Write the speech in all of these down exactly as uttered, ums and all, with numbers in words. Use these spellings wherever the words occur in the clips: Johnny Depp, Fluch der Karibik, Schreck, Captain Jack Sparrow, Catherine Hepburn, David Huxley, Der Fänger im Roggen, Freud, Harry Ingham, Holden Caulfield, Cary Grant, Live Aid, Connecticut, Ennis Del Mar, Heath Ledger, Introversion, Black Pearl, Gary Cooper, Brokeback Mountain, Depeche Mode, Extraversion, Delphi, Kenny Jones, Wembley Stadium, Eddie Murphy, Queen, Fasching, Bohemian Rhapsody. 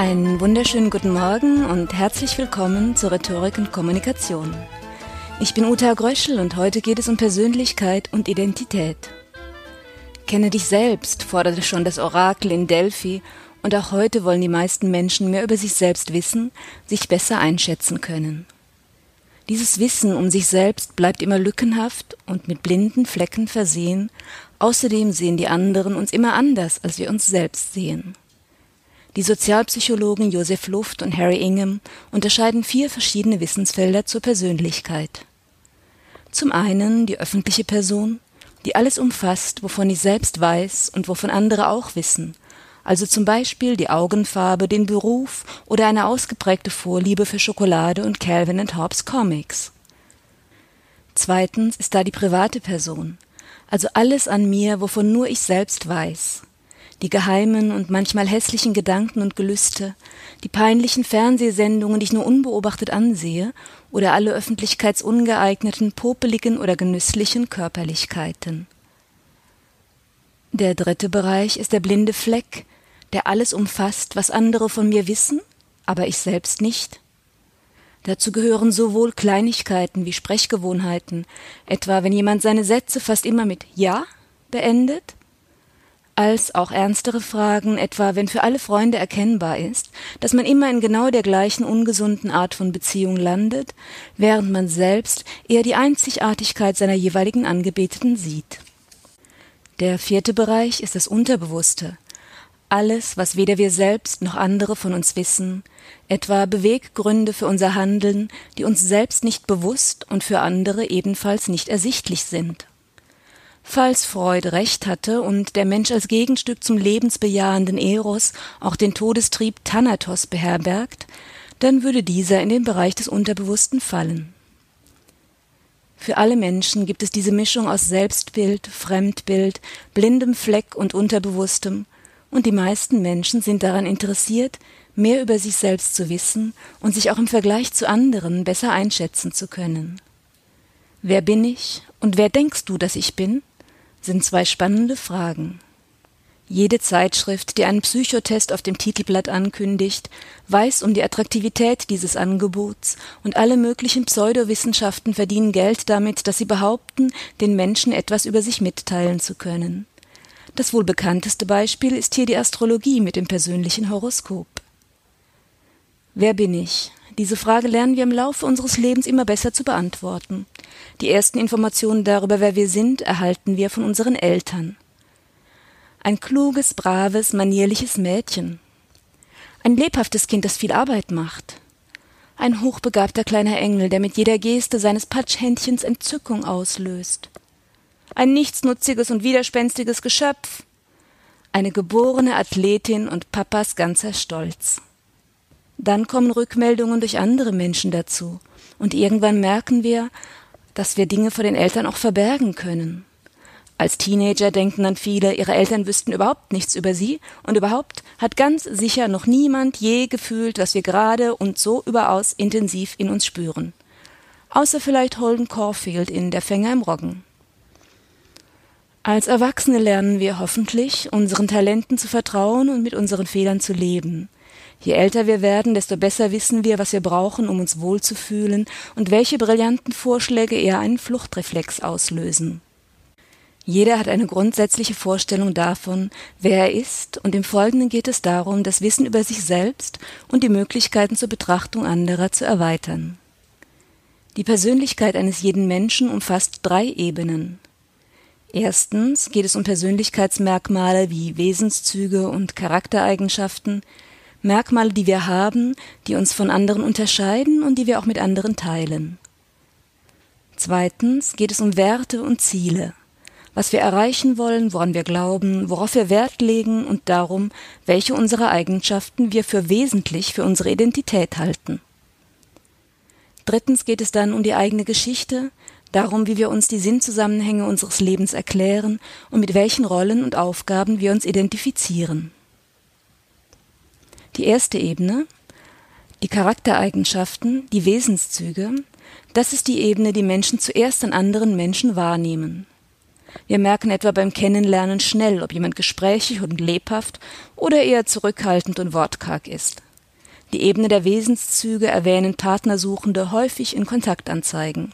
Einen wunderschönen guten Morgen und herzlich willkommen zu Rhetorik und Kommunikation. Ich bin Uta Gröschel und heute geht es um Persönlichkeit und Identität. Kenne dich selbst, forderte schon das Orakel in Delphi, und auch heute wollen die meisten Menschen mehr über sich selbst wissen, sich besser einschätzen können. Dieses Wissen um sich selbst bleibt immer lückenhaft und mit blinden Flecken versehen, außerdem sehen die anderen uns immer anders, als wir uns selbst sehen. Die Sozialpsychologen Josef Luft und Harry Ingham unterscheiden vier verschiedene Wissensfelder zur Persönlichkeit. Zum einen die öffentliche Person, die alles umfasst, wovon ich selbst weiß und wovon andere auch wissen, also zum Beispiel die Augenfarbe, den Beruf oder eine ausgeprägte Vorliebe für Schokolade und Calvin and Hobbes Comics. Zweitens ist da die private Person, also alles an mir, wovon nur ich selbst weiß. Die geheimen und manchmal hässlichen Gedanken und Gelüste, die peinlichen Fernsehsendungen, die ich nur unbeobachtet ansehe, oder alle öffentlichkeitsungeeigneten, popeligen oder genüsslichen Körperlichkeiten. Der dritte Bereich ist der blinde Fleck, der alles umfasst, was andere von mir wissen, aber ich selbst nicht. Dazu gehören sowohl Kleinigkeiten wie Sprechgewohnheiten, etwa wenn jemand seine Sätze fast immer mit »Ja« beendet, als auch ernstere Fragen, etwa wenn für alle Freunde erkennbar ist, dass man immer in genau der gleichen ungesunden Art von Beziehung landet, während man selbst eher die Einzigartigkeit seiner jeweiligen Angebeteten sieht. Der vierte Bereich ist das Unterbewusste. Alles, was weder wir selbst noch andere von uns wissen, etwa Beweggründe für unser Handeln, die uns selbst nicht bewusst und für andere ebenfalls nicht ersichtlich sind. Falls Freud recht hatte und der Mensch als Gegenstück zum lebensbejahenden Eros auch den Todestrieb Thanatos beherbergt, dann würde dieser in den Bereich des Unterbewussten fallen. Für alle Menschen gibt es diese Mischung aus Selbstbild, Fremdbild, blindem Fleck und Unterbewusstem, und die meisten Menschen sind daran interessiert, mehr über sich selbst zu wissen und sich auch im Vergleich zu anderen besser einschätzen zu können. Wer bin ich und wer denkst du, dass ich bin? Sind zwei spannende Fragen. Jede Zeitschrift, die einen Psychotest auf dem Titelblatt ankündigt, weiß um die Attraktivität dieses Angebots, und alle möglichen Pseudowissenschaften verdienen Geld damit, dass sie behaupten, den Menschen etwas über sich mitteilen zu können. Das wohl bekannteste Beispiel ist hier die Astrologie mit dem persönlichen Horoskop. Wer bin ich? Diese Frage lernen wir im Laufe unseres Lebens immer besser zu beantworten. Die ersten Informationen darüber, wer wir sind, erhalten wir von unseren Eltern. Ein kluges, braves, manierliches Mädchen. Ein lebhaftes Kind, das viel Arbeit macht. Ein hochbegabter kleiner Engel, der mit jeder Geste seines Patschhändchens Entzückung auslöst. Ein nichtsnutziges und widerspenstiges Geschöpf. Eine geborene Athletin und Papas ganzer Stolz. Dann kommen Rückmeldungen durch andere Menschen dazu, und irgendwann merken wir, dass wir Dinge vor den Eltern auch verbergen können. Als Teenager denken dann viele, ihre Eltern wüssten überhaupt nichts über sie, und überhaupt hat ganz sicher noch niemand je gefühlt, was wir gerade und so überaus intensiv in uns spüren. Außer vielleicht Holden Caulfield in Der Fänger im Roggen. Als Erwachsene lernen wir hoffentlich, unseren Talenten zu vertrauen und mit unseren Fehlern zu leben. Je älter wir werden, desto besser wissen wir, was wir brauchen, um uns wohlzufühlen, und welche brillanten Vorschläge eher einen Fluchtreflex auslösen. Jeder hat eine grundsätzliche Vorstellung davon, wer er ist, und im Folgenden geht es darum, das Wissen über sich selbst und die Möglichkeiten zur Betrachtung anderer zu erweitern. Die Persönlichkeit eines jeden Menschen umfasst drei Ebenen. Erstens geht es um Persönlichkeitsmerkmale wie Wesenszüge und Charaktereigenschaften, Merkmale, die wir haben, die uns von anderen unterscheiden und die wir auch mit anderen teilen. Zweitens geht es um Werte und Ziele, was wir erreichen wollen, woran wir glauben, worauf wir Wert legen und darum, welche unserer Eigenschaften wir für wesentlich für unsere Identität halten. Drittens geht es dann um die eigene Geschichte, darum, wie wir uns die Sinnzusammenhänge unseres Lebens erklären und mit welchen Rollen und Aufgaben wir uns identifizieren. Die erste Ebene, die Charaktereigenschaften, die Wesenszüge, das ist die Ebene, die Menschen zuerst an anderen Menschen wahrnehmen. Wir merken etwa beim Kennenlernen schnell, ob jemand gesprächig und lebhaft oder eher zurückhaltend und wortkarg ist. Die Ebene der Wesenszüge erwähnen Partnersuchende häufig in Kontaktanzeigen.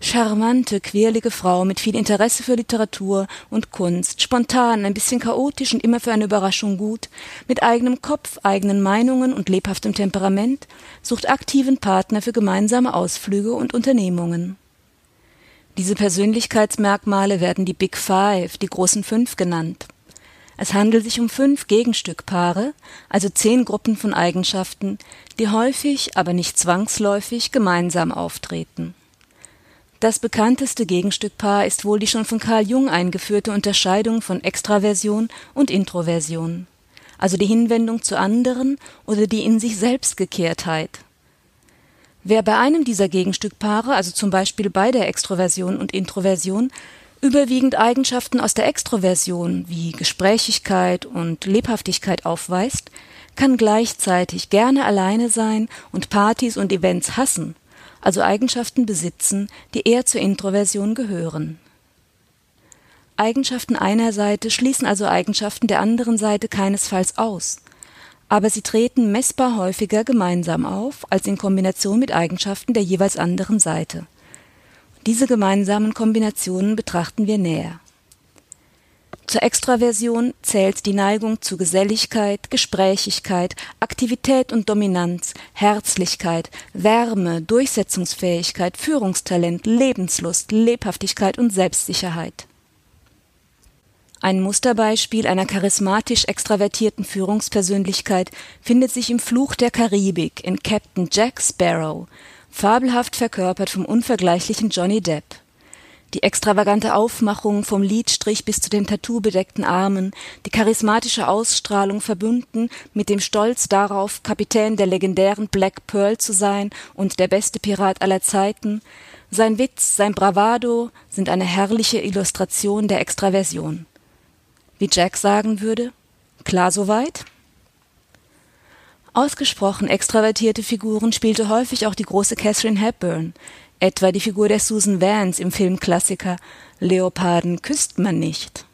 Charmante, quirlige Frau mit viel Interesse für Literatur und Kunst, spontan, ein bisschen chaotisch und immer für eine Überraschung gut, mit eigenem Kopf, eigenen Meinungen und lebhaftem Temperament, sucht aktiven Partner für gemeinsame Ausflüge und Unternehmungen. Diese Persönlichkeitsmerkmale werden die Big Five, die großen Fünf genannt. Es handelt sich um fünf Gegenstückpaare, also zehn Gruppen von Eigenschaften, die häufig, aber nicht zwangsläufig, gemeinsam auftreten. Das bekannteste Gegenstückpaar ist wohl die schon von Carl Jung eingeführte Unterscheidung von Extraversion und Introversion, also die Hinwendung zu anderen oder die in sich selbst Gekehrtheit. Wer bei einem dieser Gegenstückpaare, also zum Beispiel bei der Extroversion und Introversion, überwiegend Eigenschaften aus der Extroversion wie Gesprächigkeit und Lebhaftigkeit aufweist, kann gleichzeitig gerne alleine sein und Partys und Events hassen, also Eigenschaften besitzen, die eher zur Introversion gehören. Eigenschaften einer Seite schließen also Eigenschaften der anderen Seite keinesfalls aus, aber sie treten messbar häufiger gemeinsam auf als in Kombination mit Eigenschaften der jeweils anderen Seite. Diese gemeinsamen Kombinationen betrachten wir näher. Zur Extraversion zählt die Neigung zu Geselligkeit, Gesprächigkeit, Aktivität und Dominanz, Herzlichkeit, Wärme, Durchsetzungsfähigkeit, Führungstalent, Lebenslust, Lebhaftigkeit und Selbstsicherheit. Ein Musterbeispiel einer charismatisch extravertierten Führungspersönlichkeit findet sich im Fluch der Karibik in Captain Jack Sparrow, fabelhaft verkörpert vom unvergleichlichen Johnny Depp. Die extravagante Aufmachung vom Lidstrich bis zu den tattoobedeckten Armen, die charismatische Ausstrahlung verbunden mit dem Stolz darauf, Kapitän der legendären Black Pearl zu sein und der beste Pirat aller Zeiten, sein Witz, sein Bravado sind eine herrliche Illustration der Extraversion. Wie Jack sagen würde, klar soweit? Ausgesprochen extravertierte Figuren spielte häufig auch die große Catherine Hepburn, etwa die Figur der Susan Vance im Filmklassiker »Leoparden küsst man nicht«.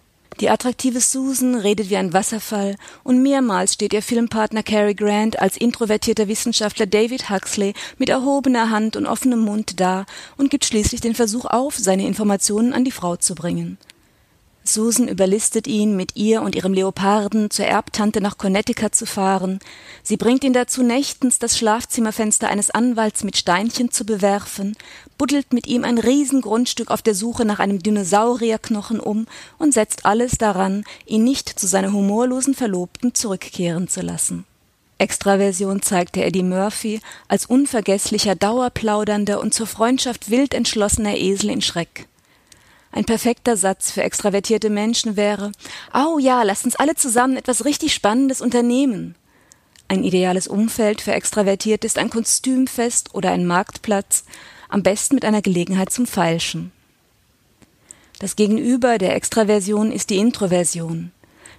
Die attraktive Susan redet wie ein Wasserfall und mehrmals steht ihr Filmpartner Cary Grant als introvertierter Wissenschaftler David Huxley mit erhobener Hand und offenem Mund da und gibt schließlich den Versuch auf, seine Informationen an die Frau zu bringen. Susan überlistet ihn, mit ihr und ihrem Leoparden zur Erbtante nach Connecticut zu fahren. Sie bringt ihn dazu, nächtens das Schlafzimmerfenster eines Anwalts mit Steinchen zu bewerfen, buddelt mit ihm ein Riesengrundstück auf der Suche nach einem Dinosaurierknochen um und setzt alles daran, ihn nicht zu seiner humorlosen Verlobten zurückkehren zu lassen. Extraversion zeigte Eddie Murphy als unvergesslicher, dauerplaudernder und zur Freundschaft wild entschlossener Esel in Schreck. Ein perfekter Satz für extravertierte Menschen wäre, »Oh ja, lasst uns alle zusammen etwas richtig Spannendes unternehmen.« Ein ideales Umfeld für Extravertierte ist ein Kostümfest oder ein Marktplatz, am besten mit einer Gelegenheit zum Feilschen. Das Gegenüber der Extraversion ist die Introversion.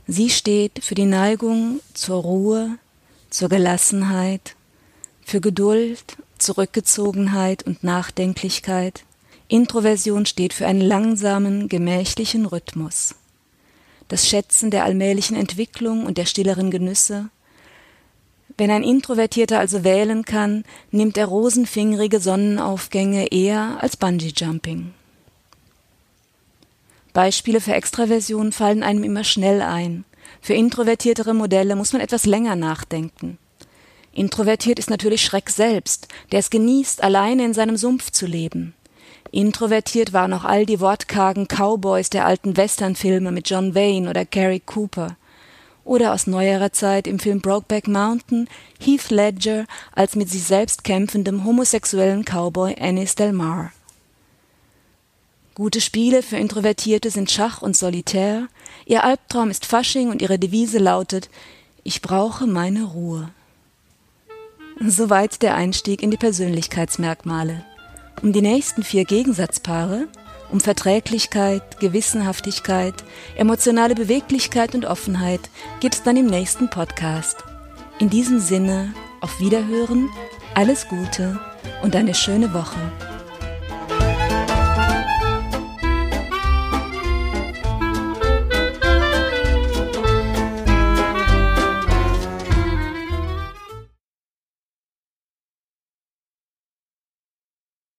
Sie steht für die Neigung zur Ruhe, zur Gelassenheit, für Geduld, Zurückgezogenheit und Nachdenklichkeit. Introversion steht für einen langsamen, gemächlichen Rhythmus, das Schätzen der allmählichen Entwicklung und der stilleren Genüsse. Wenn ein Introvertierter also wählen kann, nimmt er rosenfingerige Sonnenaufgänge eher als Bungee-Jumping. Beispiele für Extraversion fallen einem immer schnell ein. Für introvertiertere Modelle muss man etwas länger nachdenken. Introvertiert ist natürlich Schreck selbst, der es genießt, alleine in seinem Sumpf zu leben. Introvertiert waren auch all die wortkargen Cowboys der alten Westernfilme mit John Wayne oder Gary Cooper. Oder aus neuerer Zeit im Film Brokeback Mountain Heath Ledger als mit sich selbst kämpfendem homosexuellen Cowboy Ennis Del Mar. Gute Spiele für Introvertierte sind Schach und Solitär. Ihr Albtraum ist Fasching und ihre Devise lautet »Ich brauche meine Ruhe«. Soweit der Einstieg in die Persönlichkeitsmerkmale. Um die nächsten vier Gegensatzpaare, um Verträglichkeit, Gewissenhaftigkeit, emotionale Beweglichkeit und Offenheit, geht es dann im nächsten Podcast. In diesem Sinne, auf Wiederhören, alles Gute und eine schöne Woche.